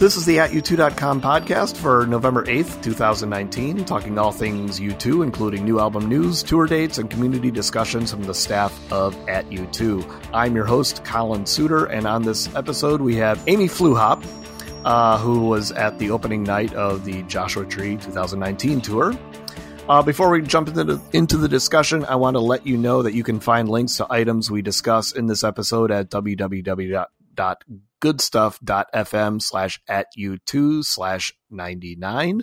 This is the @U2.com podcast for November 8th, 2019, talking all things U2, including new album news, tour dates, and community discussions from the staff of @U2. I'm your host, Colin Suter, and on this episode we have Amy Pflughaupt, who was at the opening night of the Joshua Tree 2019 tour. Before we jump into the discussion, I want to let you know that you can find links to items we discuss in this episode at www.goodstuff.fm/@u2/99.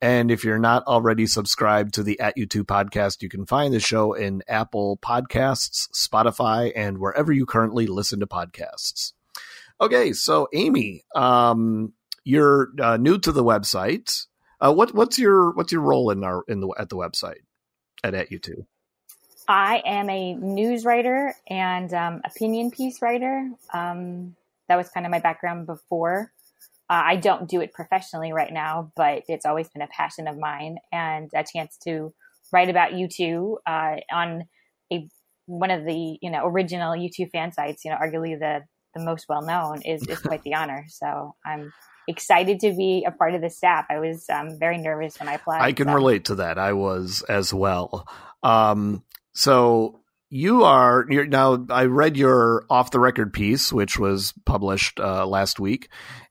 And if you're not already subscribed to the @U2 podcast, you can find the show in Apple Podcasts, Spotify, and wherever you currently listen to podcasts. Okay, so Amy, you're new to the website. What's your role at the website at U2? I am a news writer and opinion piece writer. That was kind of my background before. I don't do it professionally right now, but it's always been a passion of mine, and a chance to write about U2 on one of the original U2 fan sites. Arguably the most well known is quite the honor. So I'm excited to be a part of the staff. I was very nervous when I applied. I can relate to that. I was as well. So you're now, I read your off the record piece, which was published last week.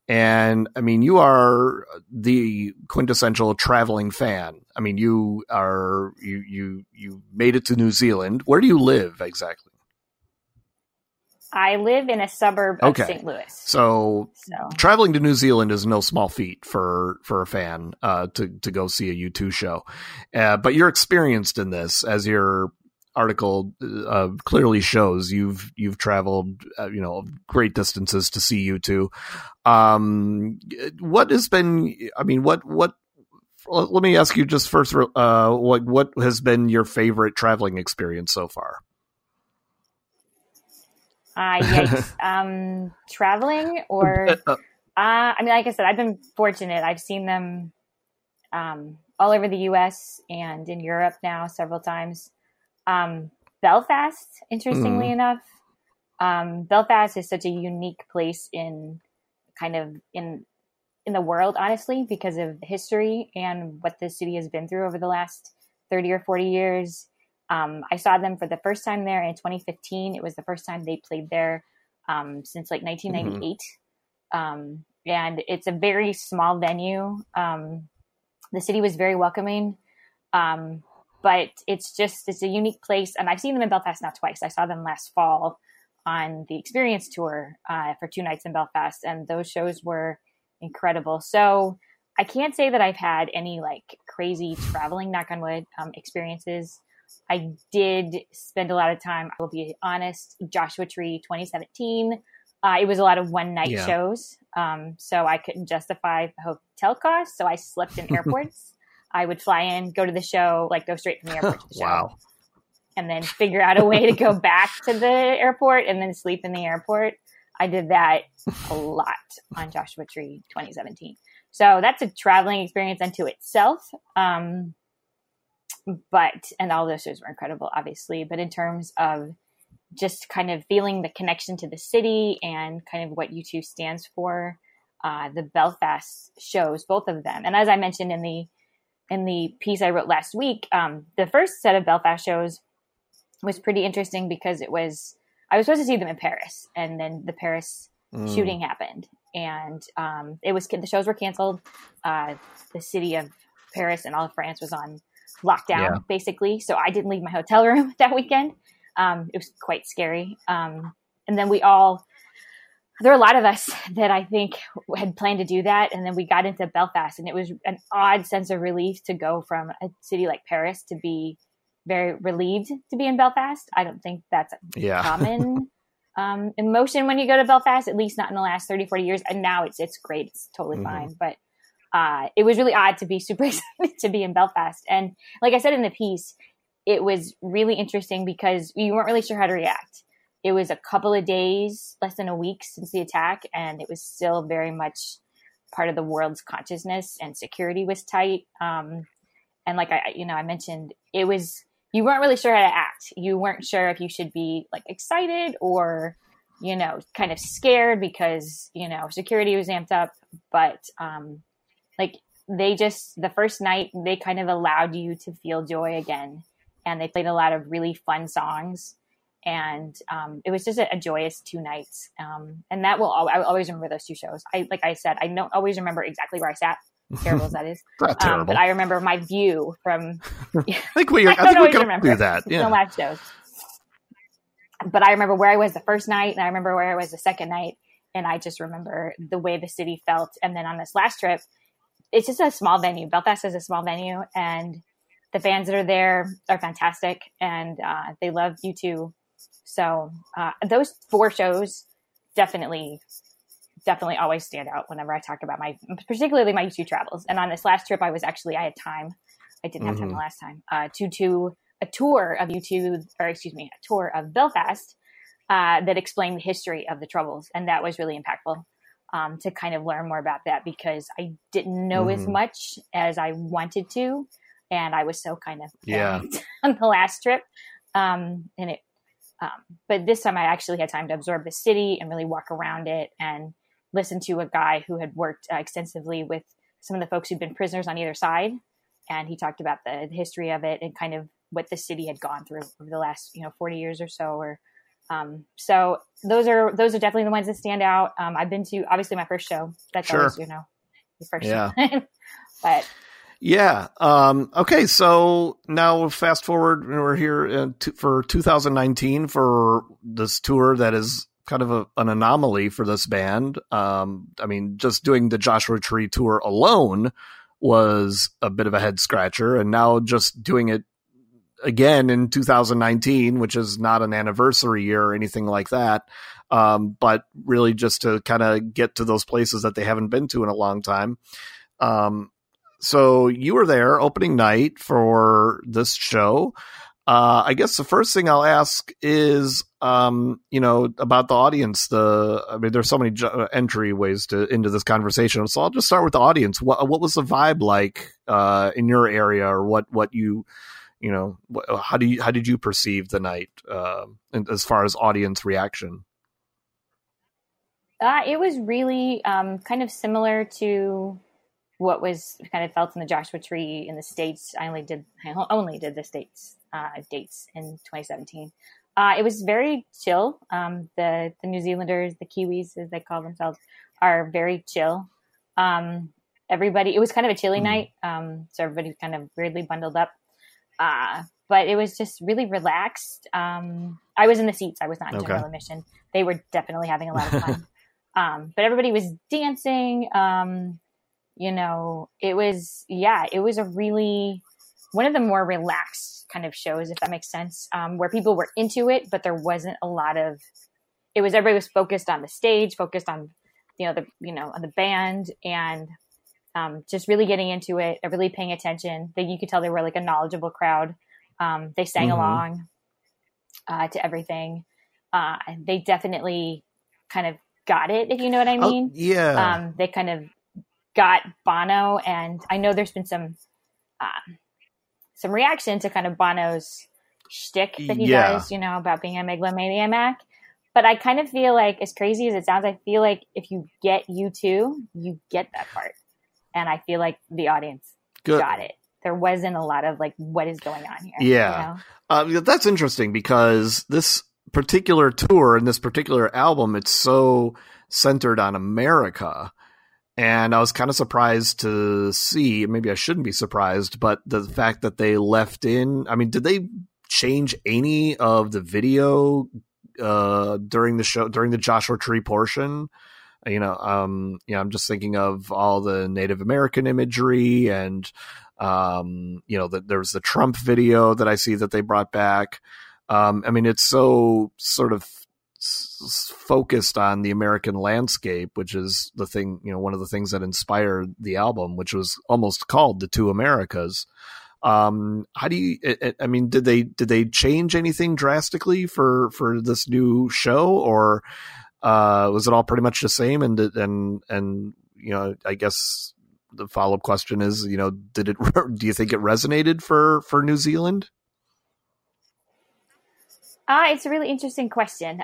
And I mean, you are the quintessential traveling fan. I mean, you made it to New Zealand. Where do you live exactly? I live in a suburb of St. Louis. So traveling to New Zealand is no small feat for a fan to go see a U2 show. But you're experienced in this, as your article clearly shows. You've traveled great distances to see U2. Let me ask you just first, what has been your favorite traveling experience so far? Traveling like I said, I've been fortunate. I've seen them all over the U.S. and in Europe now several times. Belfast, interestingly enough, Belfast is such a unique place in the world, honestly, because of history and what the city has been through over the last 30 or 40 years. I saw them for the first time there in 2015. It was the first time they played there since like 1998. And it's a very small venue. The city was very welcoming, but it's a unique place. And I've seen them in Belfast now twice. I saw them last fall on the Experience Tour for 2 nights in Belfast, and those shows were incredible. So I can't say that I've had any like crazy traveling, knock on wood, experiences. I did spend a lot of time, I will be honest, Joshua Tree 2017. It was a lot of one-night shows, so I couldn't justify hotel costs, so I slept in airports. I would fly in, go to the show, like go straight from the airport to the show. Wow. And then figure out a way to go back to the airport and then sleep in the airport. I did that a lot on Joshua Tree 2017. So that's a traveling experience unto itself. And all those shows were incredible, obviously. But in terms of just kind of feeling the connection to the city and kind of what U2 stands for, the Belfast shows, both of them. And as I mentioned in the piece I wrote last week, the first set of Belfast shows was pretty interesting because I was supposed to see them in Paris, and then the Paris shooting happened, and the shows were canceled. The city of Paris and all of France was on lockdown, basically. So I didn't leave my hotel room that weekend. It was quite scary. And then there were a lot of us that I think had planned to do that. And then we got into Belfast, and it was an odd sense of relief to go from a city like Paris to be very relieved to be in Belfast. I don't think that's a common emotion when you go to Belfast, at least not in the last 30, 40 years. And now it's great. It's totally fine. But it was really odd to be super excited to be in Belfast. And like I said in the piece, it was really interesting because you weren't really sure how to react. It was a couple of days, less than a week since the attack, and it was still very much part of the world's consciousness, and security was tight. And like I mentioned, it was, you weren't really sure how to act. You weren't sure if you should be like excited or you know, kind of scared because, you know, security was amped up, but like they just, the first night they kind of allowed you to feel joy again. And they played a lot of really fun songs, and it was just a joyous 2 nights. And that will, I will always remember those 2 shows. Like I said, I don't always remember exactly where I sat. Terrible as that is. Not terrible. But I remember my view from, I think we can do that. Yeah. So much shows. But I remember where I was the first night, and I remember where I was the second night, and I just remember the way the city felt. And then on this last trip, it's just a small venue. Belfast is a small venue, and the fans that are there are fantastic, and they love U2. So those 4 shows definitely always stand out whenever I talk about my, particularly my U2 travels. And on this last trip, I had time. I didn't have time the last time to do a tour of a tour of Belfast that explained the history of the Troubles. And that was really impactful to kind of learn more about that, because I didn't know as much as I wanted to. And I was so kind of on the last trip. But this time I actually had time to absorb the city and really walk around it and listen to a guy who had worked extensively with some of the folks who'd been prisoners on either side. And he talked about the history of it and kind of what the city had gone through over the last, 40 years or so. So those are definitely the ones that stand out. I've been to, obviously, my first show. That's always, the first show. But yeah. Okay. So now fast forward, we're here for 2019 for this tour that is kind of an anomaly for this band. I mean, just doing the Joshua Tree tour alone was a bit of a head scratcher, and now just doing it again in 2019, which is not an anniversary year or anything like that. But really just to kind of get to those places that they haven't been to in a long time. So you were there opening night for this show. I guess the first thing I'll ask is, about the audience. There's so many entryways into this conversation. So I'll just start with the audience. What was the vibe like in your area, or how did you perceive the night as far as audience reaction? It was really kind of similar to what was kind of felt in the Joshua Tree in the States. I only did the States dates in 2017. It was very chill. The New Zealanders, the Kiwis, as they call themselves, are very chill. Everybody, it was kind of a chilly night. So everybody kind of weirdly bundled up. But it was just really relaxed. I was in the seats. I was not in general admission. They were definitely having a lot of fun. But everybody was dancing. It was a really, one of the more relaxed kind of shows, if that makes sense, where people were into it, but there wasn't a lot of, it was, everybody was focused on the stage, focused on, on the band, and just really getting into it, really paying attention. That you could tell they were like a knowledgeable crowd. They sang along to everything. They definitely kind of got it, if you know what I mean. They kind of got Bono, and I know there's been some reaction to kind of Bono's shtick that he does, about being a megalomaniac. But I kind of feel like, as crazy as it sounds, I feel like if you get U2, you get that part. And I feel like the audience got it. There wasn't a lot of like, what is going on here? Yeah. That's interesting, because this particular tour and this particular album, it's so centered on America. And I was kind of surprised to see, maybe I shouldn't be surprised, but the fact that they left in, I mean, did they change any of the video during the show, during the Joshua Tree portion? I'm just thinking of all the Native American imagery, and, there was the Trump video that I see that they brought back. It's so sort of focused on the American landscape, which is the thing, one of the things that inspired the album, which was almost called The Two Americas. Did they change anything drastically for this new show, or was it all pretty much the same? And I guess the follow-up question is, do you think it resonated for New Zealand? It's a really interesting question.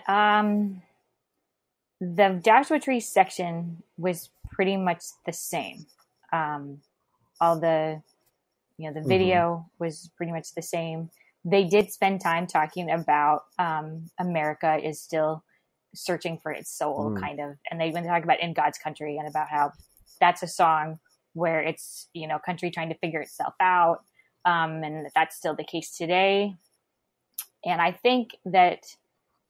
The Joshua Tree section was pretty much the same. All the video was pretty much the same. They did spend time talking about America is still searching for its soul, kind of. And they even talk about In God's Country and about how that's a song where it's, you know, country trying to figure itself out. And that's still the case today. And I think that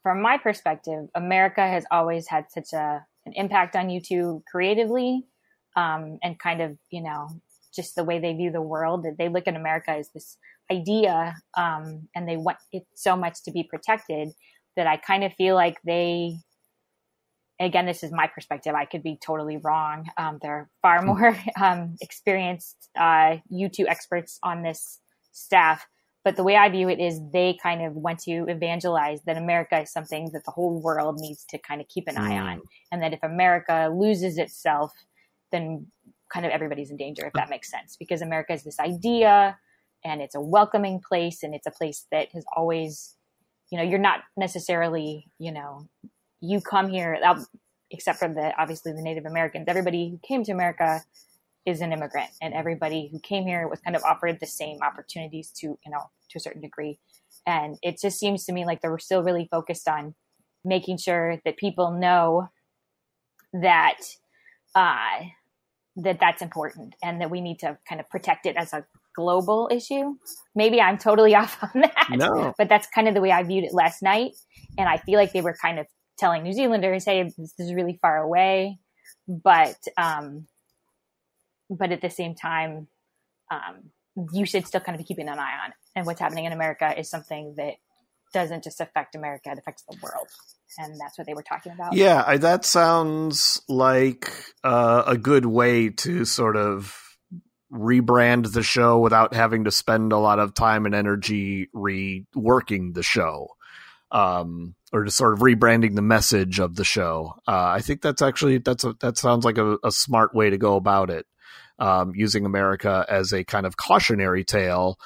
from my perspective, America has always had such an impact on U2 creatively, and kind of, you know, just the way they view the world, that they look at America as this idea, and they want it so much to be protected that I kind of feel like they, again, this is my perspective, I could be totally wrong. There are far more experienced U2 experts on this staff, but the way I view it is they kind of want to evangelize that America is something that the whole world needs to kind of keep an eye on. And that if America loses itself, then kind of everybody's in danger, if that makes sense, because America is this idea and it's a welcoming place. And it's a place that has always, you know, you're not necessarily, you know, you come here, except for obviously the Native Americans, everybody who came to America is an immigrant, and everybody who came here was kind of offered the same opportunities to, you know, to a certain degree. And it just seems to me like they were still really focused on making sure that people know that, that's important and that we need to kind of protect it as a global issue. Maybe I'm totally off on that, but that's kind of the way I viewed it last night. And I feel like they were kind of telling New Zealanders, hey, this is really far away, but at the same time, you should still kind of be keeping an eye on it. And what's happening in America is something that doesn't just affect America, it affects the world. And that's what they were talking about. Yeah, that sounds like a good way to sort of rebrand the show without having to spend a lot of time and energy reworking the show, or just sort of rebranding the message of the show. I think that sounds like a smart way to go about it. Using America as a kind of cautionary tale,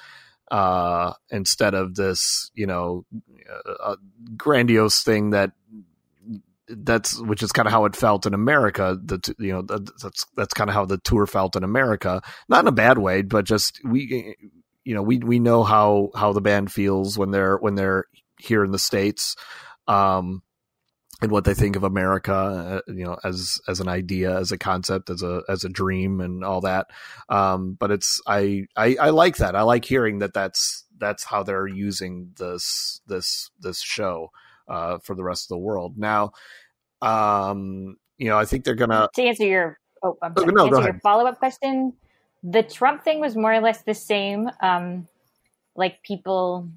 instead of this, you know, grandiose thing which is kind of how it felt in America. That's kind of how the tour felt in America, not in a bad way, but just we know how the band feels when they're here in the States, and what they think of America, you know, as an idea, as a concept, as a dream and all that. But it's, I like that. I like hearing that's how they're using this show, for the rest of the world. Now, you know, I think they're going to answer your follow-up question. The Trump thing was more or less the same. Like people,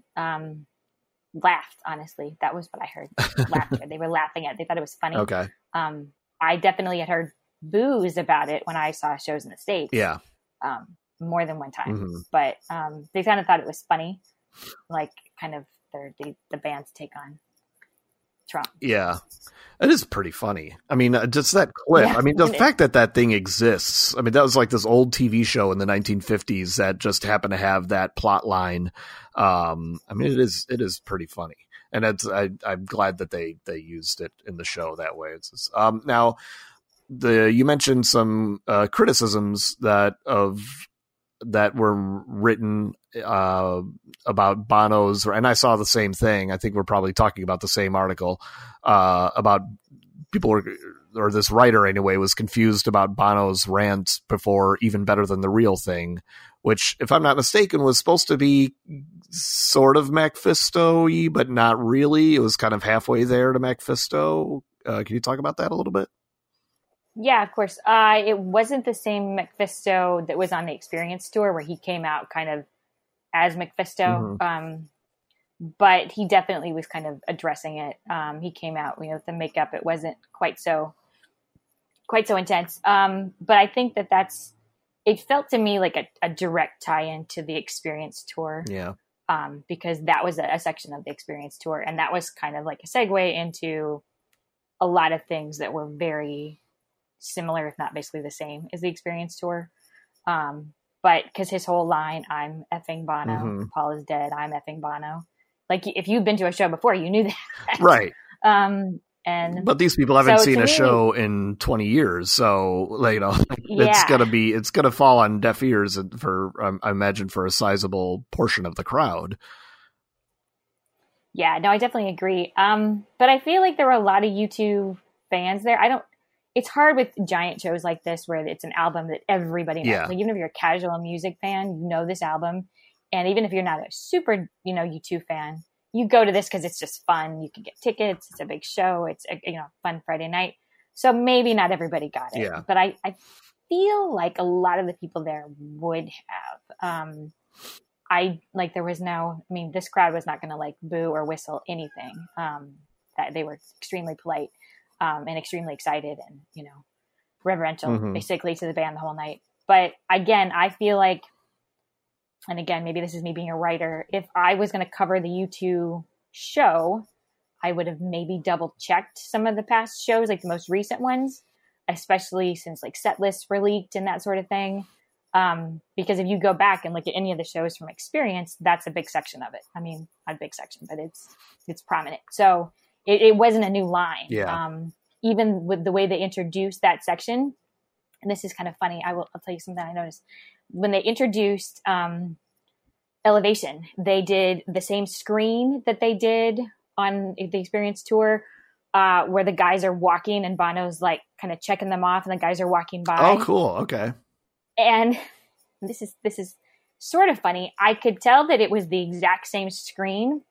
laughed, honestly. That was what I heard. Laughter. They were laughing at it. They thought it was funny. Okay. I definitely had heard boos about it when I saw shows in the States. Yeah. More than one time. Mm-hmm. But they kind of thought it was funny, like kind of the band's take on Trump. Yeah. It is pretty funny. I mean, just that clip. Yeah, I mean, the fact that thing exists. I mean, that was like this old TV show in the 1950s that just happened to have that plot line. I mean, it is pretty funny. And I'm glad that they used it in the show that way. It's just, now, you mentioned some criticisms that were written about Bono's, and I saw the same thing. I think we're probably talking about the same article about people or this writer anyway was confused about Bono's rant before Even Better Than the Real Thing, which, if I'm not mistaken, was supposed to be sort of Mephisto-y, but not really. It was kind of halfway there to Mephisto. Can you talk about that a little bit? Yeah, of course. It wasn't the same Mephisto that was on the Experience Tour, where he came out kind of as Mephisto, but he definitely was kind of addressing it. He came out, you know, with the makeup. It wasn't quite so intense. But I think it felt to me like a direct tie-in to the Experience Tour. Yeah. Because that was a section of the Experience Tour, and that was kind of like a segue into a lot of things that were very similar, if not basically the same as the Experience Tour. But because his whole line, I'm effing Bono, Paul is dead, I'm effing Bono. Like, if you've been to a show before, you knew that. Right. And but these people haven't seen a show in 20 years, so you know it's gonna fall on deaf ears for I imagine for a sizable portion of the crowd. Yeah, no, I definitely agree. But I feel like there were a lot of U2 fans there. It's hard with giant shows like this where it's an album that everybody knows. Yeah. Like, even if you're a casual music fan, you know this album. And even if you're not a super, U2 fan, you go to this because it's just fun. You can get tickets. It's a big show. It's a, fun Friday night. So maybe not everybody got it. Yeah. But I feel like a lot of the people there would have. This crowd was not going to boo or whistle anything. That they were extremely polite and extremely excited and, reverential basically to the band the whole night. But again, I feel like, and again, maybe this is me being a writer, if I was going to cover the U2 show, I would have maybe double checked some of the past shows, like the most recent ones, especially since set lists were leaked and that sort of thing. Because if you go back and look at any of the shows from Experience, that's a big section of it. I mean, not a big section, but it's prominent. So it wasn't a new line. Yeah. Even with the way they introduced that section, and this is kind of funny. I'll tell you something I noticed when they introduced, Elevation, they did the same screen that they did on the Experience tour, where the guys are walking and Bono's kind of checking them off and the guys are walking by. Oh, cool. Okay. And this is sort of funny. I could tell that it was the exact same screen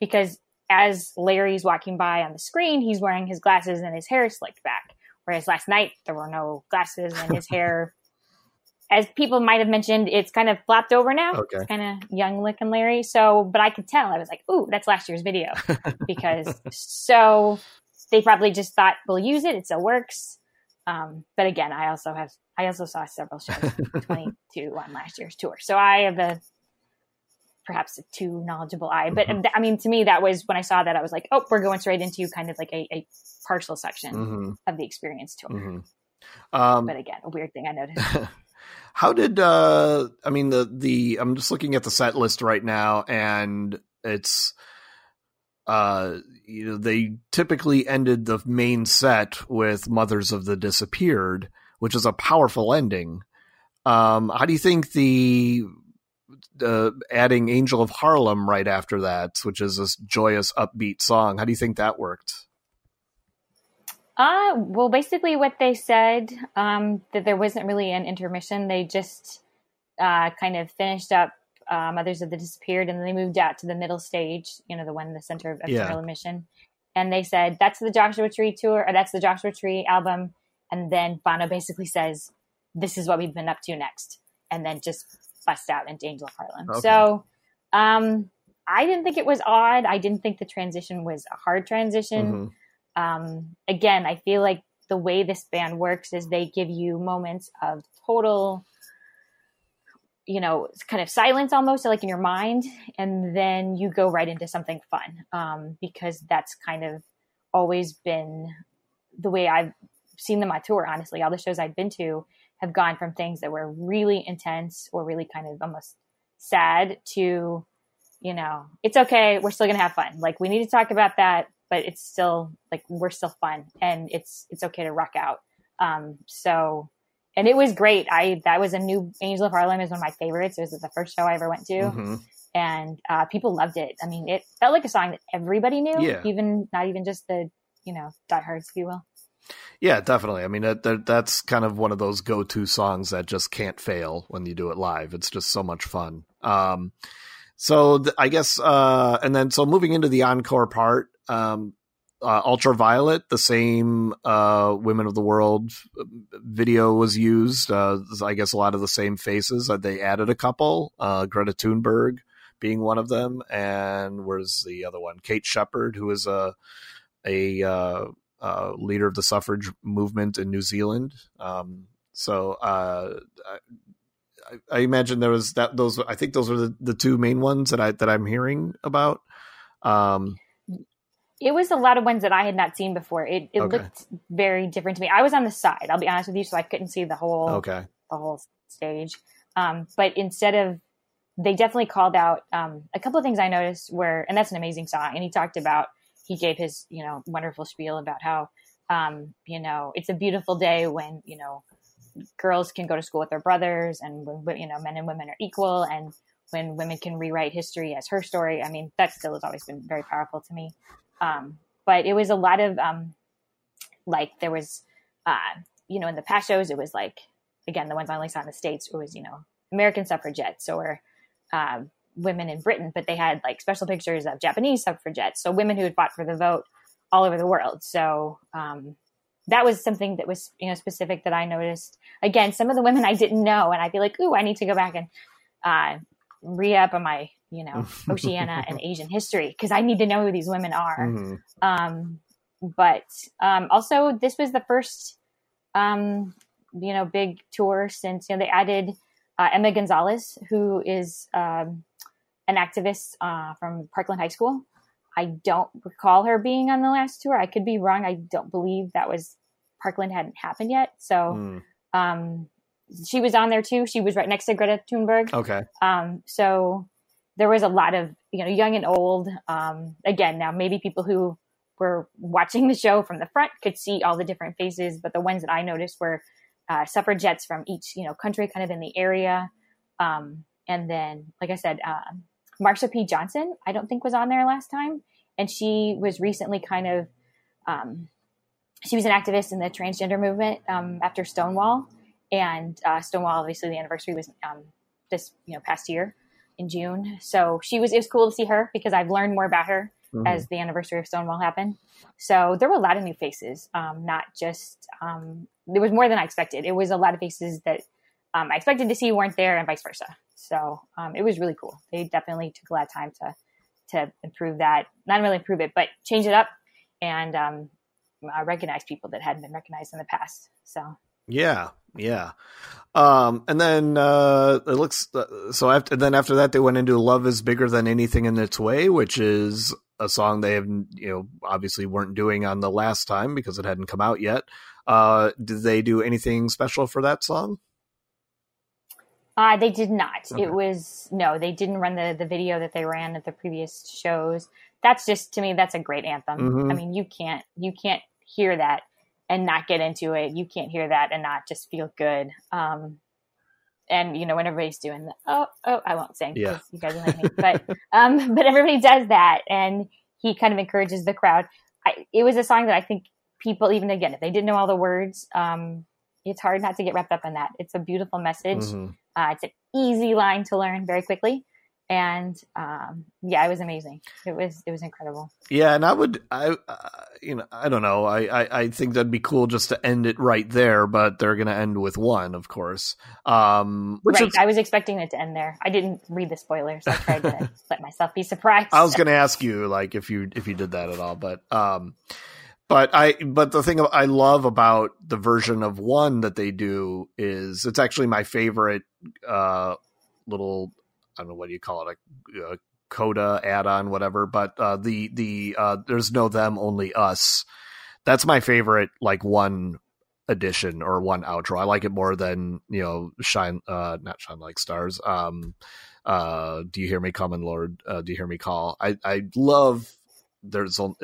because as Larry's walking by on the screen, he's wearing his glasses and his hair slicked back. Whereas last night, there were no glasses and his hair, as people might have mentioned, it's kind of flopped over now. Okay. It's kind of young looking Larry. So, but I could tell. I was like, ooh, that's last year's video. Because so they probably just thought, we'll use it. It still works. But again, I also saw several shows, 22 on last year's tour. So I have perhaps a too knowledgeable eye, but I mean, to me, that was when I saw that I was like, oh, we're going straight into kind of a partial section of the Experience tour. But again, a weird thing I noticed. How did, I'm just looking at the set list right now and it's, they typically ended the main set with Mothers of the Disappeared, which is a powerful ending. How do you think the adding Angel of Harlem right after that, which is this joyous upbeat song, how do you think that worked? Well, basically what they said, that there wasn't really an intermission. They just kind of finished up Mothers of the Disappeared, and then they moved out to the middle stage, the one in the center of Harlem Mission. And they said, that's the Joshua Tree tour, or that's the Joshua Tree album. And then Bono basically says, this is what we've been up to next. And then just bust out into Angel of Harlem. Okay. So I didn't think it was odd. I didn't think the transition was a hard transition. Again, I feel like the way this band works is they give you moments of total, kind of silence almost, in your mind. And then you go right into something fun because that's kind of always been the way I've seen them on tour, honestly. All the shows I've been to have gone from things that were really intense or really kind of almost sad to, it's okay. We're still going to have fun. We need to talk about that, but it's still we're still fun and it's okay to rock out. And it was great. That was a new Angel of Harlem is one of my favorites. It was the first show I ever went to. And people loved it. I mean, it felt like a song that everybody knew, even not even just the, diehards, if you will. Yeah, definitely. I mean, that's kind of one of those go-to songs that just can't fail when you do it live. It's just so much fun. I guess, and then so moving into the encore part, Ultraviolet, the same Women of the World video was used. I guess a lot of the same faces. They added a couple, Greta Thunberg being one of them. And where's the other one? Kate Sheppard, who is a leader of the suffrage movement in New Zealand. I imagine there was that. I think those were the two main ones that I'm hearing about. It was a lot of ones that I had not seen before. It looked very different to me. I was on the side, I'll be honest with you, so I couldn't see the whole the whole stage. But instead of, they definitely called out a couple of things I noticed were, and that's an amazing song. And he talked about he gave his, you know, wonderful spiel about how, you know, it's a beautiful day when, you know, girls can go to school with their brothers and, when, you know, men and women are equal, and when women can rewrite history as her story. I mean, that still has always been very powerful to me. But it was a lot of, like, there was, you know, in the past shows, it was like, again, the ones I only saw in the States, it was, you know, American suffragettes or women in Britain, but they had like special pictures of Japanese suffragettes. So women who had fought for the vote all over the world. So that was something that was, you know, specific that I noticed. Again, some of the women I didn't know, and I'd be like, ooh, I need to go back and re-up on my, you know, Oceania and Asian history, because I need to know who these women are. Mm-hmm. But also this was the first, you know, big tour since, you know, they added Emma Gonzalez, who is an activist from Parkland High School. I don't recall her being on the last tour. I could be wrong. I don't believe that was Parkland hadn't happened yet. So she was on there too. She was right next to Greta Thunberg. Okay. So there was a lot of, you know, young and old. Again, now maybe people who were watching the show from the front could see all the different faces, but the ones that I noticed were suffragettes from each, you know, country kind of in the area. And then, like I said, Marsha P. Johnson, I don't think was on there last time. And she was recently kind of, she was an activist in the transgender movement after Stonewall. And Stonewall, obviously the anniversary was this, you know, past year in June. So she was, it was cool to see her because I've learned more about her as the anniversary of Stonewall happened. So there were a lot of new faces, not just, there was more than I expected. It was a lot of faces that I expected to see weren't there and vice versa. So it was really cool. They definitely took a lot of time to improve that, not really improve it, but change it up and recognize people that hadn't been recognized in the past. So yeah. Yeah. And then it looks so after, then after that, they went into Love is Bigger Than Anything in Its Way, which is a song they have, you know, obviously weren't doing on the last time because it hadn't come out yet. Did they do anything special for that song? They did not. Okay. It was, no, they didn't run the video that they ran at the previous shows. That's just, to me, that's a great anthem. Mm-hmm. I mean, you can't hear that and not get into it. You can't hear that and not just feel good. And you know, when everybody's doing the, oh, I won't sing because you guys don't like me, but everybody does that. And he kind of encourages the crowd. It was a song that I think people, even again, if they didn't know all the words, it's hard not to get wrapped up in that. It's a beautiful message. Mm-hmm. It's an easy line to learn very quickly. And, yeah, it was amazing. It was incredible. Yeah. And I don't know. I think that'd be cool just to end it right there, but they're going to end with one, of course. Right. I was expecting it to end there. I didn't read the spoilers. I tried to let myself be surprised. I was going to ask you, like, if you did that at all, But the thing I love about the version of one that they do is it's actually my favorite little, I don't know, what do you call it, a coda add-on, whatever. But the there's no them, only us. That's my favorite, like, one edition or one outro. I like it more than, you know, not shine like stars. Do you hear me coming, Lord? Do you hear me call? I love there's no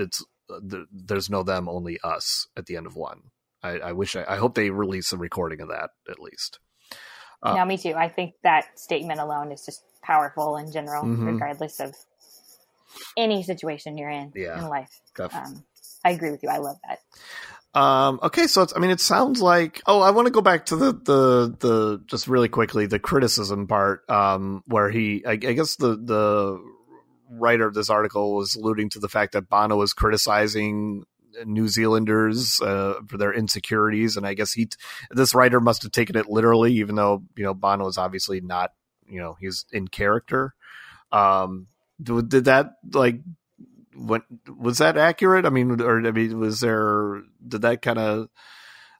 them, only us at the end of one. I hope they release a recording of that at least. No, me too. I think that statement alone is just powerful in general, regardless of any situation you're in in life. I agree with you. I love that. Okay. So it sounds like, I want to go back to the just really quickly, the criticism part, where he, I guess the writer of this article was alluding to the fact that Bono was criticizing New Zealanders for their insecurities, and I guess this writer must have taken it literally, even though, you know, Bono is obviously not, you know, he's in character. Did that, like, what was that accurate? Was there, did that kind of,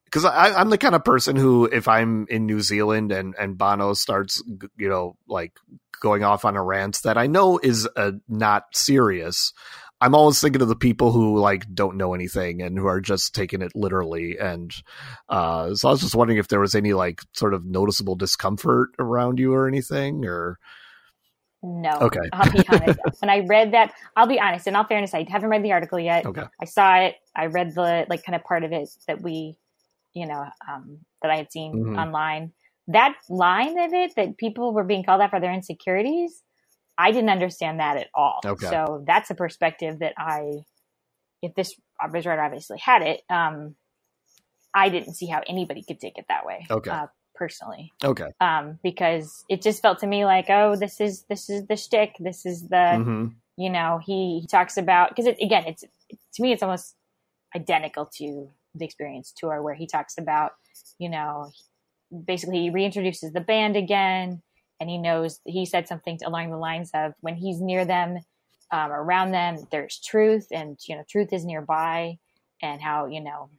because I'm the kind of person who, if I'm in New Zealand and Bono starts, you know, like going off on a rant that I know is not serious, I'm always thinking of the people who, like, don't know anything and who are just taking it literally. And so I was just wondering if there was any, like, sort of noticeable discomfort around you or anything, or. No. Okay. I'll be honest. When I read that, I'll be honest, in all fairness, I haven't read the article yet. Okay. I saw it. I read the like kind of part of it that we, you know, that I had seen online. That line of it that people were being called out for their insecurities, I didn't understand that at all. Okay. So that's a perspective that I, if this writer obviously had it, I didn't see how anybody could take it that way. Okay. Personally. Okay. Because it just felt to me like, oh, this is the shtick. This is the, you know, he talks about, because again, it's, to me, it's almost identical to the Experience tour where he talks about, you know, basically he reintroduces the band again. And he knows, he said something along the lines of when he's near them, around them, there's truth, and, you know, truth is nearby, and how, you know,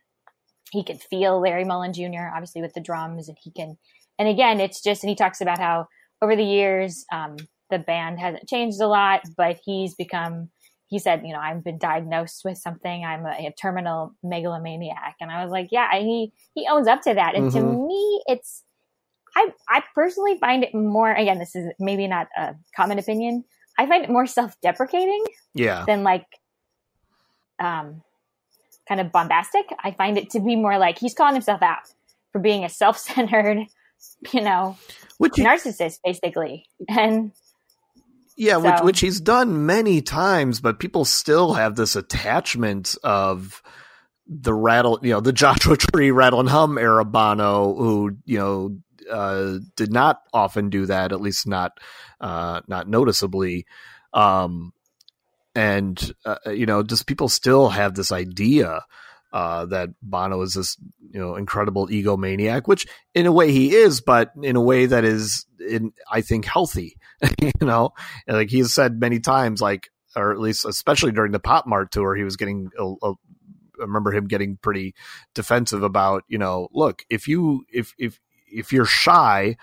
he can feel Larry Mullen Jr. obviously with the drums, and he can, and again, it's just, and he talks about how over the years, the band hasn't changed a lot, but he's become, he said, you know, I've been diagnosed with something. I'm a terminal megalomaniac. And I was like, yeah, he owns up to that. And to me, it's, I personally find it more, again, this is maybe not a common opinion, I find it more self-deprecating than like kind of bombastic. I find it to be more like he's calling himself out for being a self-centered, you know, narcissist, basically. And which he's done many times, but people still have this attachment of the rattle, you know, the Joshua Tree rattle and hum era Bono, who, you know, did not often do that, at least not noticeably. You know, just people still have this idea that Bono is this, you know, incredible egomaniac, which in a way he is, but in a way that is, I think, healthy, you know, and like he's said many times, like, or at least especially during the Pop Mart tour, he was getting I remember him getting pretty defensive about, you know, look, if you're shy,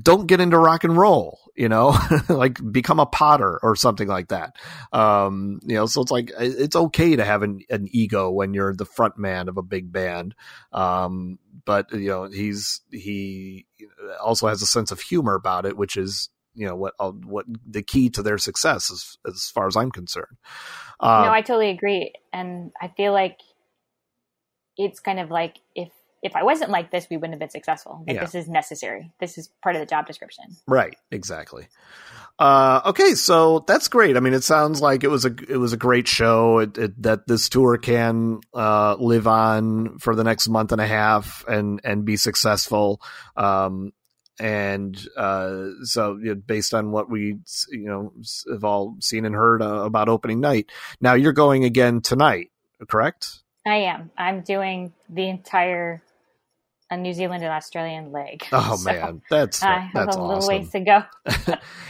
don't get into rock and roll, you know, like become a potter or something like that. You know, so it's like, it's okay to have an ego when you're the front man of a big band. But you know, he also has a sense of humor about it, which is, you know, what the key to their success is, as far as I'm concerned. No, I totally agree. And I feel like it's kind of like, if I wasn't like this, we wouldn't have been successful. Like, this is necessary. This is part of the job description. Right. Exactly. Okay. So that's great. I mean, it sounds like it was a great show, that this tour can live on for the next month and a half and be successful. So you know, based on what we, you know, have all seen and heard about opening night. Now you're going again tonight, correct? I am. I'm doing the entire New Zealand and Australian leg. Oh, so, man, that's a little awesome. Ways to go.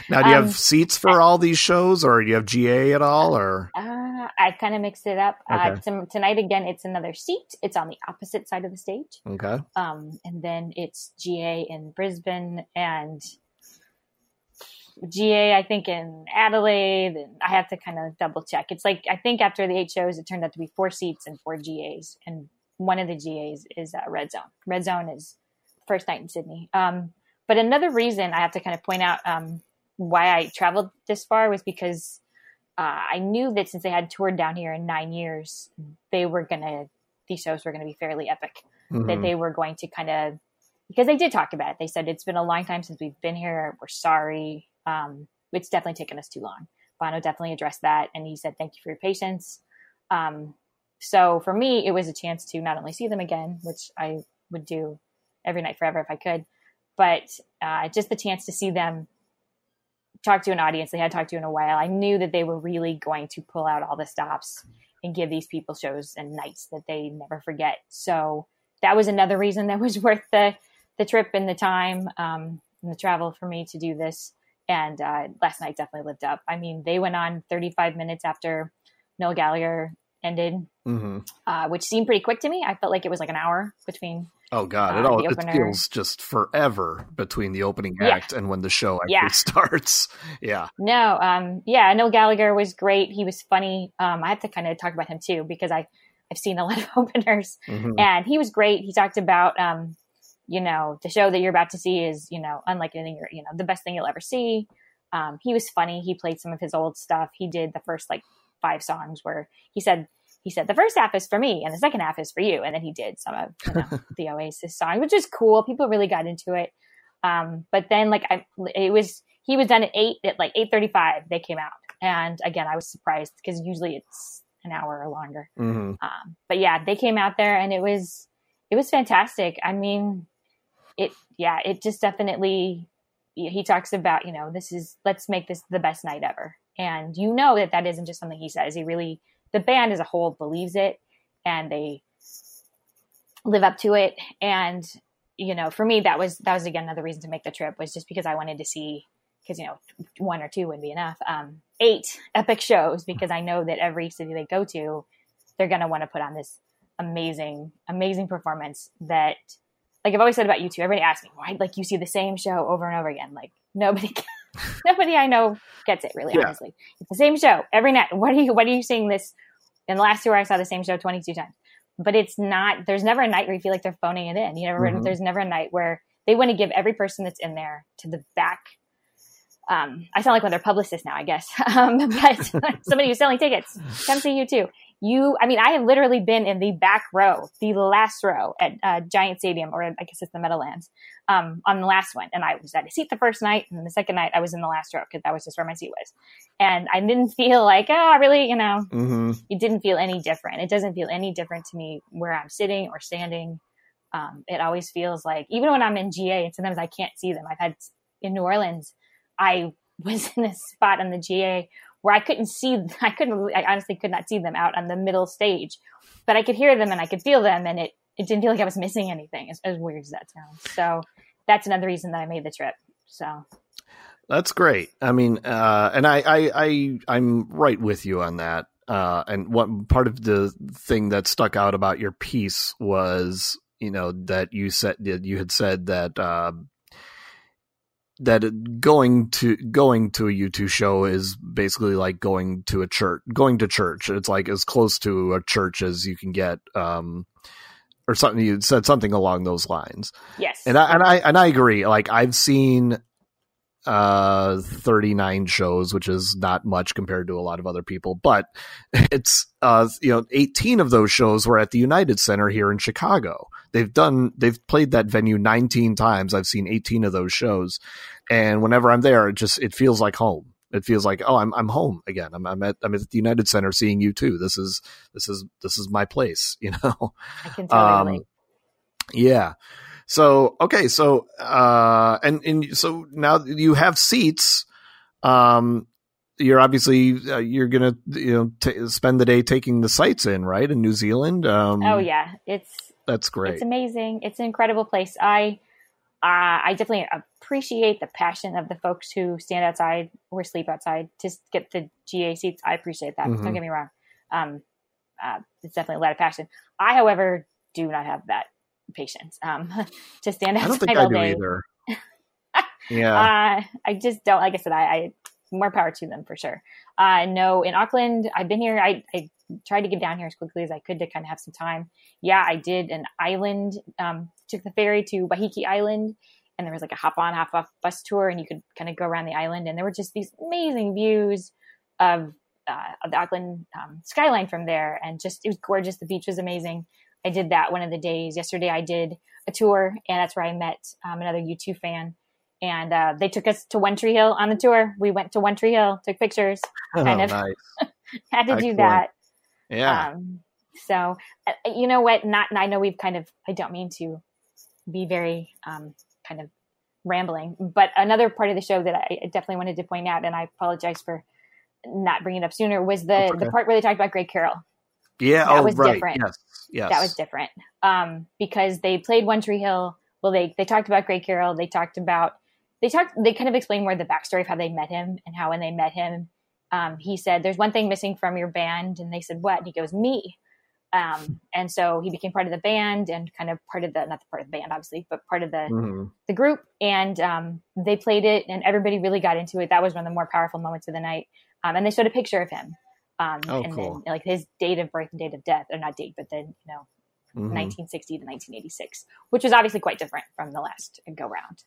Now, do you have seats for all these shows, or do you have GA at all? Or I kind of mixed it up. Okay. Tonight again, it's another seat. It's on the opposite side of the stage. Okay. And then it's GA in Brisbane and GA, I think, in Adelaide, and I have to kind of double check. It's like, I think after the 8 shows, it turned out to be 4 seats and 4 GAs, and one of the GAs is Red Zone. Red Zone is first night in Sydney. But another reason I have to kind of point out why I traveled this far was because I knew that since they had toured down here in 9 years, these shows were going to be fairly epic, that they were going to kind of, because they did talk about it. They said, it's been a long time since we've been here. We're sorry. It's definitely taken us too long. Bono definitely addressed that. And he said, thank you for your patience. So for me, it was a chance to not only see them again, which I would do every night forever if I could, but just the chance to see them talk to an audience they had talked to in a while. I knew that they were really going to pull out all the stops and give these people shows and nights that they never forget. So that was another reason that was worth the trip and the time and the travel for me to do this. And last night definitely lived up. I mean, they went on 35 minutes after Noel Gallagher ended, which seemed pretty quick to me. I felt like it was like an hour between. Oh God, it feels just forever between the opening act and when the show actually starts. Yeah. No. Noel Gallagher was great. He was funny. I have to kind of talk about him too, because I've seen a lot of openers and he was great. He talked about, you know, the show that you're about to see is, you know, unlike anything, the best thing you'll ever see. He was funny. He played some of his old stuff. He did the first like 5 songs where he said, the first half is for me and the second half is for you. And then he did some of the Oasis song, which is cool. People really got into it. But then he was done at 8:35, they came out. And again, I was surprised because usually it's an hour or longer. Mm-hmm. But yeah, they came out there and it was fantastic. I mean, it just definitely, he talks about, let's make this the best night ever. And that isn't just something he says. He really, the band as a whole believes it and they live up to it. And, for me, that was again, another reason to make the trip was just because I wanted to see, because, 1 or 2 wouldn't be enough. 8 epic shows, because I know that every city they go to, they're going to want to put on this amazing, amazing performance that, like I've always said about U2, everybody asks me why, you see the same show over and over again. Nobody I know gets it really, honestly. It's the same show every night. What are you seeing this? In the last tour, I saw the same show 22 times, but it's not, there's never a night where you feel like they're phoning it in. There's never a night where they want to give every person that's in there to the back. I sound like one of their publicists now, I guess. But somebody who's selling tickets, come see U2. I have literally been in the back row, the last row at Giant Stadium, or I guess it's the Meadowlands, on the last one. And I was at a seat the first night, and then the second night I was in the last row because that was just where my seat was. And I didn't feel like, it didn't feel any different. It doesn't feel any different to me where I'm sitting or standing. It always feels like, even when I'm in GA, and sometimes I can't see them. I've had in New Orleans, I was in a spot on the GA where I honestly could not see them out on the middle stage, but I could hear them and I could feel them. And it didn't feel like I was missing anything, as weird as that sounds. So that's another reason that I made the trip. So that's great. And I'm right with you on that. And what part of the thing that stuck out about your piece was, that you had said that, that going to a U2 show is basically like going to church. It's like as close to a church as you can get, or something. You said something along those lines. Yes. And I agree. I've seen, 39 shows, which is not much compared to a lot of other people, but it's, 18 of those shows were at the United Center here in Chicago. They've played that venue 19 times. I've seen 18 of those shows. And whenever I'm there, it feels like home. It feels like, oh, I'm home again. I'm at the United Center seeing U2. This is my place, I can totally relate. Yeah. So, okay. So, and so now you have seats, you're obviously, you're going to, spend the day taking the sights in, right? In New Zealand. Oh yeah. That's great. It's amazing. It's an incredible place. I definitely appreciate the passion of the folks who stand outside or sleep outside to get the GA seats. I appreciate that. Mm-hmm. Don't get me wrong. It's definitely a lot of passion. I, however, do not have that patience to stand outside all day. I don't think I do either. Yeah. I just don't. Like I said, I more power to them for sure. No, in Auckland, I've been here. I tried to get down here as quickly as I could to kind of have some time. Yeah, I did an island. Took the ferry to Waiheke Island, and there was a hop on, hop off bus tour, and you could kind of go around the island, and there were just these amazing views of the Auckland skyline from there, and just it was gorgeous. The beach was amazing. I did that one of the days. Yesterday, I did a tour, and that's where I met another U2 fan. And they took us to One Tree Hill on the tour. We went to One Tree Hill, took pictures. Nice. Had to do that. Yeah. So, you know what? I know we've kind of, I don't mean to be very kind of rambling, but another part of the show that I definitely wanted to point out, and I apologize for not bringing it up sooner, was the part where they talked about Greg Carroll. Yeah. That was right. Different. Yes. That was different. Because they played One Tree Hill. Well, they talked about Greg Carroll. They kind of explained more the backstory of how they met him and how when they met him, he said, there's one thing missing from your band. And they said, what? And he goes, me. And so he became part of the band and kind of not part of the band, obviously, but part of the group. And they played it and everybody really got into it. That was one of the more powerful moments of the night. And they showed a picture of him. Cool. Then his date of birth and date of death, or not date, but then, 1960 to 1986, which was obviously quite different from the last go round.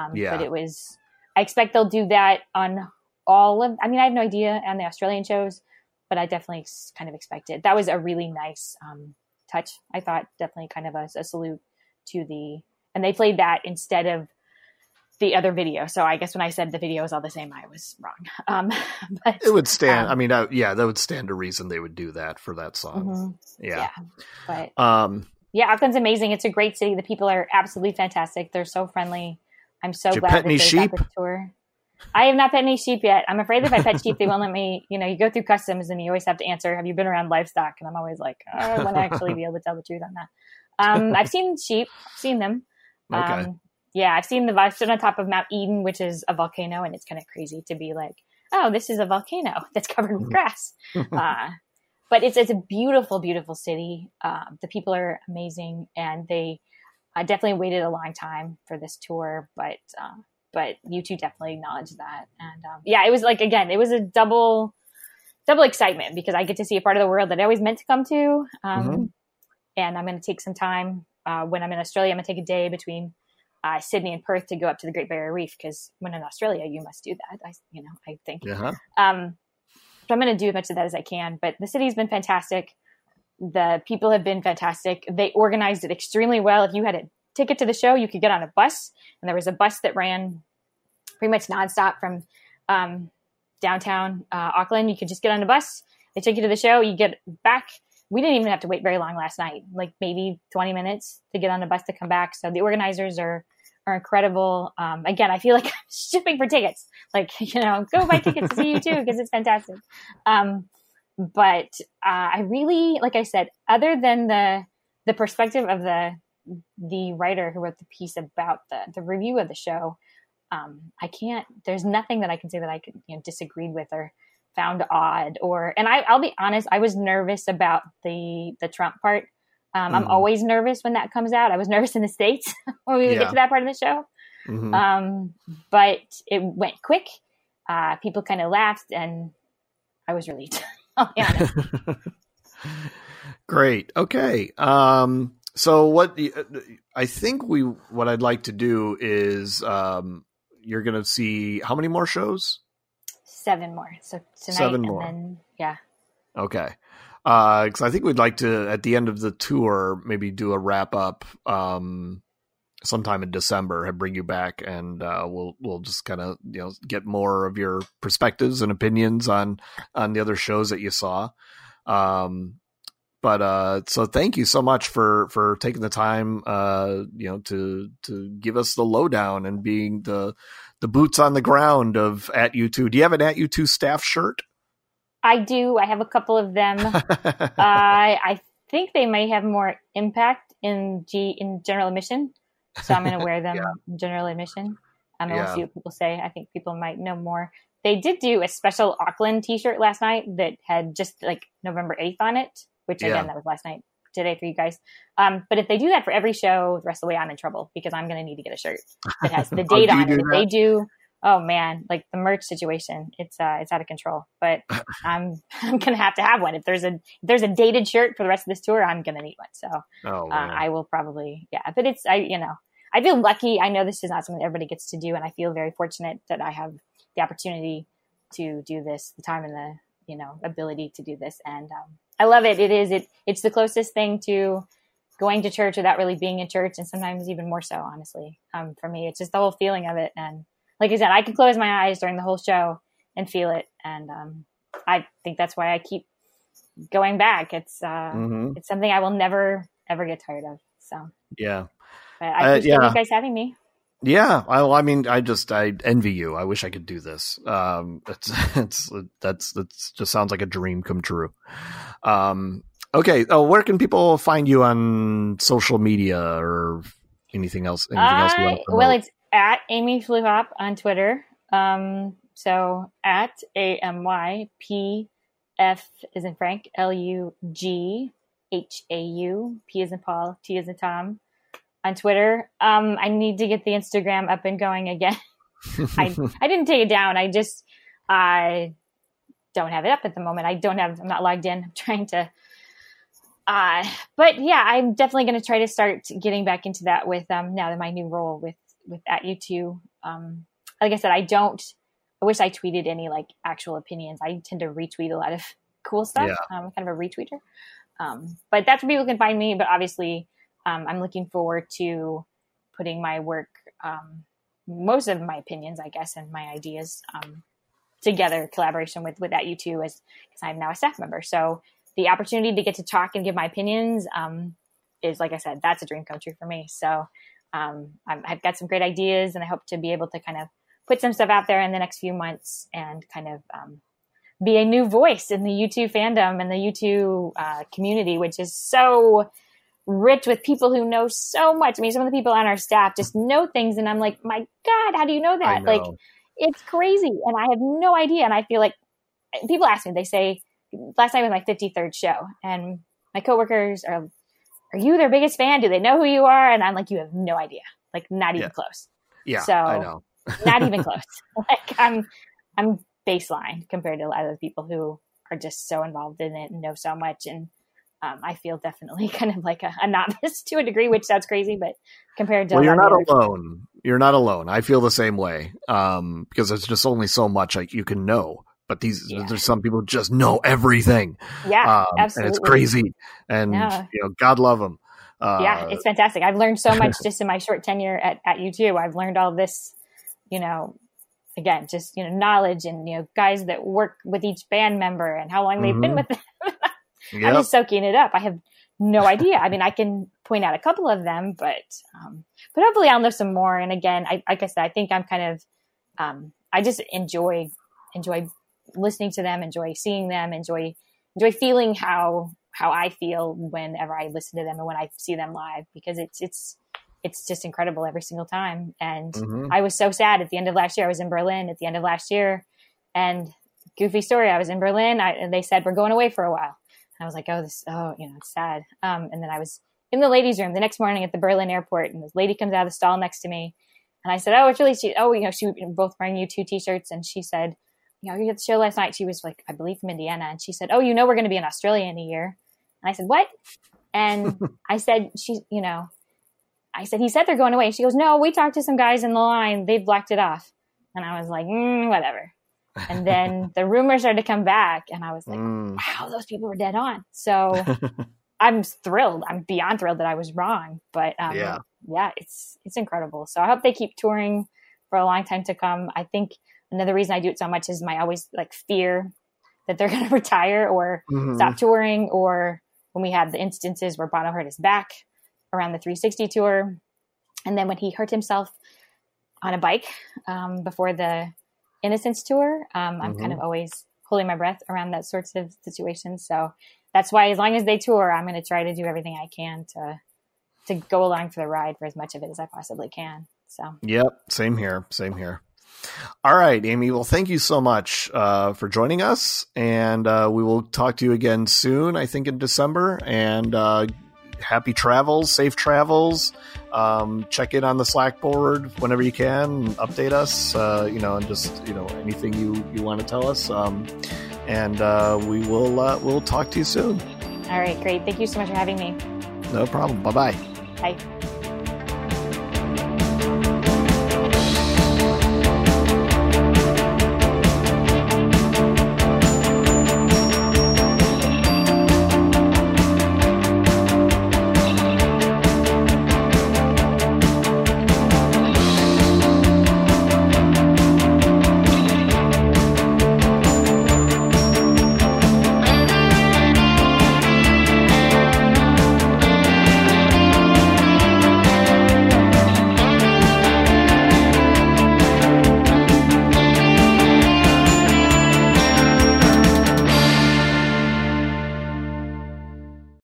But it was I expect they'll do that on all of, I mean, I have no idea on the Australian shows, but I definitely kind of expect it. That was a really nice touch. I thought definitely kind of a salute to the, and they played that instead of the other video. So I guess when I said the video was all the same, I was wrong. But it would stand. I mean, that would stand to reason they would do that for that song. Mm-hmm. Yeah. But yeah, Auckland's amazing. It's a great city. The people are absolutely fantastic. They're so friendly. I'm so glad that they got the tour. I have not pet any sheep yet. I'm afraid if I pet sheep, they won't let me, you go through customs and you always have to answer, have you been around livestock? And I'm always like, I want to actually be able to tell the truth on that. I've seen sheep, seen them. Okay. Yeah, I've stood on top of Mount Eden, which is a volcano, and it's kind of crazy to be like, oh, this is a volcano that's covered with grass. But it's a beautiful, beautiful city. The people are amazing, and they definitely waited a long time for this tour, but U2 definitely acknowledged that. And it was like, again, it was a double excitement because I get to see a part of the world that I always meant to come to. And I'm going to take some time when I'm in Australia. I'm going to take a day between Sydney and Perth to go up to the Great Barrier Reef, because when in Australia, you must do that, I think. Uh-huh. So I'm going to do as much of that as I can. But the city's been fantastic. The people have been fantastic. They organized it extremely well. If you had a ticket to the show, you could get on a bus. And there was a bus that ran pretty much nonstop from downtown Auckland. You could just get on a bus. They take you to the show. You get back. We didn't even have to wait very long last night, like maybe 20 minutes to get on a bus to come back. So the organizers are incredible. Again, I feel like I'm shipping for tickets. Like, go buy tickets to see you too, because it's fantastic. I really, like I said, other than the perspective of the writer who wrote the piece about the review of the show, there's nothing that I can say that I could disagreed with or found odd I'll be honest, I was nervous about the Trump part. I'm always nervous when that comes out. I was nervous in the States when we would get to that part of the show. Mm-hmm. But it went quick. People kind of laughed, and I was relieved. I'll be honest. Great. Okay. So what I'd like to do is you're going to see how many more shows? 7 more. So tonight 7 more. And then, yeah. Okay. Because I think we'd like to, at the end of the tour, maybe do a wrap up sometime in December and bring you back, and we'll just kind of get more of your perspectives and opinions on the other shows that you saw. So thank you so much for taking the time to give us the lowdown and being the boots on the ground of at U2. Do you have an at U2 staff shirt? I do. I have a couple of them. I think they may have more impact in general admission, so I'm going to wear them in general admission. We'll see what people say. I think people might know more. They did do a special Auckland T-shirt last night that had just like November 8th on it, which again, that was last night. Today for you guys. But if they do that for every show the rest of the way, I'm in trouble, because I'm going to need to get a shirt that has the date on it. If they do, oh man, like the merch situation, it's out of control. But I'm going to have one. If there's a dated shirt for the rest of this tour, I'm going to need one. So I will probably, but it's, I feel lucky. I know this is not something that everybody gets to do, and I feel very fortunate that I have the opportunity to do this, the time and the, ability to do this. And, I love it. It's the closest thing to going to church without really being in church, and sometimes even more so, honestly. For me, it's just the whole feeling of it. And like I said, I could close my eyes during the whole show and feel it. And I think that's why I keep going back. It's it's something I will never ever get tired of. So yeah, but I appreciate you guys having me. Yeah, I envy you. I wish I could do this. That's just sounds like a dream come true. Okay. Oh, where can people find you on social media or anything else? Anything else you want to promote? Well, it's at Amy Pflughaupt on Twitter. So at AMY PF as in Frank, LUGHAU, P as in Paul, T as in Tom. On Twitter. I need to get the Instagram up and going again. I didn't take it down. I don't have it up at the moment. I'm not logged in. I'm trying to, but yeah, I'm definitely going to try to start getting back into that with, now that my new role with at U2. like I said, I wish I tweeted any like actual opinions. I tend to retweet a lot of cool stuff. Yeah. I'm kind of a retweeter. But that's where people can find me. But obviously, I'm looking forward to putting my work, most of my opinions, I guess, and my ideas together, collaboration with at U2, as I'm now a staff member. So the opportunity to get to talk and give my opinions is, like I said, that's a dream come true for me. So I've got some great ideas, and I hope to be able to kind of put some stuff out there in the next few months and kind of be a new voice in the U2 fandom and the U2 community, which is so rich with people who know so much. I mean, some of the people on our staff just know things, and I'm like, my God, how do you know that? Like, it's crazy. And I have no idea. And I feel like people ask me, they say, last night was my 53rd show, and my coworkers are you their biggest fan? Do they know who you are? And I'm like, you have no idea. Like, not even close. Yeah, so, I know. Not even close. Like, I'm baseline compared to a lot of the people who are just so involved in it and know so much. And I feel definitely kind of like a novice to a degree, which sounds crazy, but compared to... Well, you're not alone. You're not alone. I feel the same way because there's just only so much like you can know. But there's some people who just know everything. Yeah, absolutely. And it's crazy. And, you know, God love them. Yeah, it's fantastic. I've learned so much just in my short tenure at U2. I've learned all this, you know, again, just, you know, knowledge and, you know, guys that work with each band member and how long they've been with them. I'm just soaking it up. I have no idea. I mean, I can point out a couple of them, but hopefully I'll know some more. And again, like I said, I think I'm kind of, I just enjoy listening to them, enjoy seeing them, enjoy feeling how I feel whenever I listen to them and when I see them live, because it's just incredible every single time. And I was so sad at the end of last year. I was in Berlin at the end of last year, and goofy story. I was in Berlin and they said, we're going away for a while. And I was like, it's sad. And then I was in the ladies' room the next morning at the Berlin airport, and this lady comes out of the stall next to me, and I said, she both wearing U2 t-shirts, and she said, you know, you had the show last night. She was like, I believe from Indiana. And she said, oh, you know, we're going to be in Australia in a year. And I said, what? And I said, he said they're going away. And she goes, no, we talked to some guys in the line. They've blocked it off. And I was like, whatever. And then the rumors started to come back. And I was like, wow, those people were dead on. So I'm thrilled. I'm beyond thrilled that I was wrong. But it's incredible. So I hope they keep touring for a long time to come. I think another reason I do it so much is my always like fear that they're going to retire or stop touring. Or when we had the instances where Bono hurt his back around the 360 tour. And then when he hurt himself on a bike before the Innocence tour, I'm kind of always holding my breath around that sorts of situations. So that's why as long as they tour, I'm going to try to do everything I can to go along for the ride for as much of it as I possibly can. So, yep. Same here. All right, Amy. Well, thank you so much for joining us, and we will talk to you again soon, I think in December, and happy travels, safe travels. Check in on the Slack board whenever you can, update us, and just, anything you want to tell us. And we will we'll talk to you soon. All right, great. Thank you so much for having me. No problem. Bye-bye. Bye.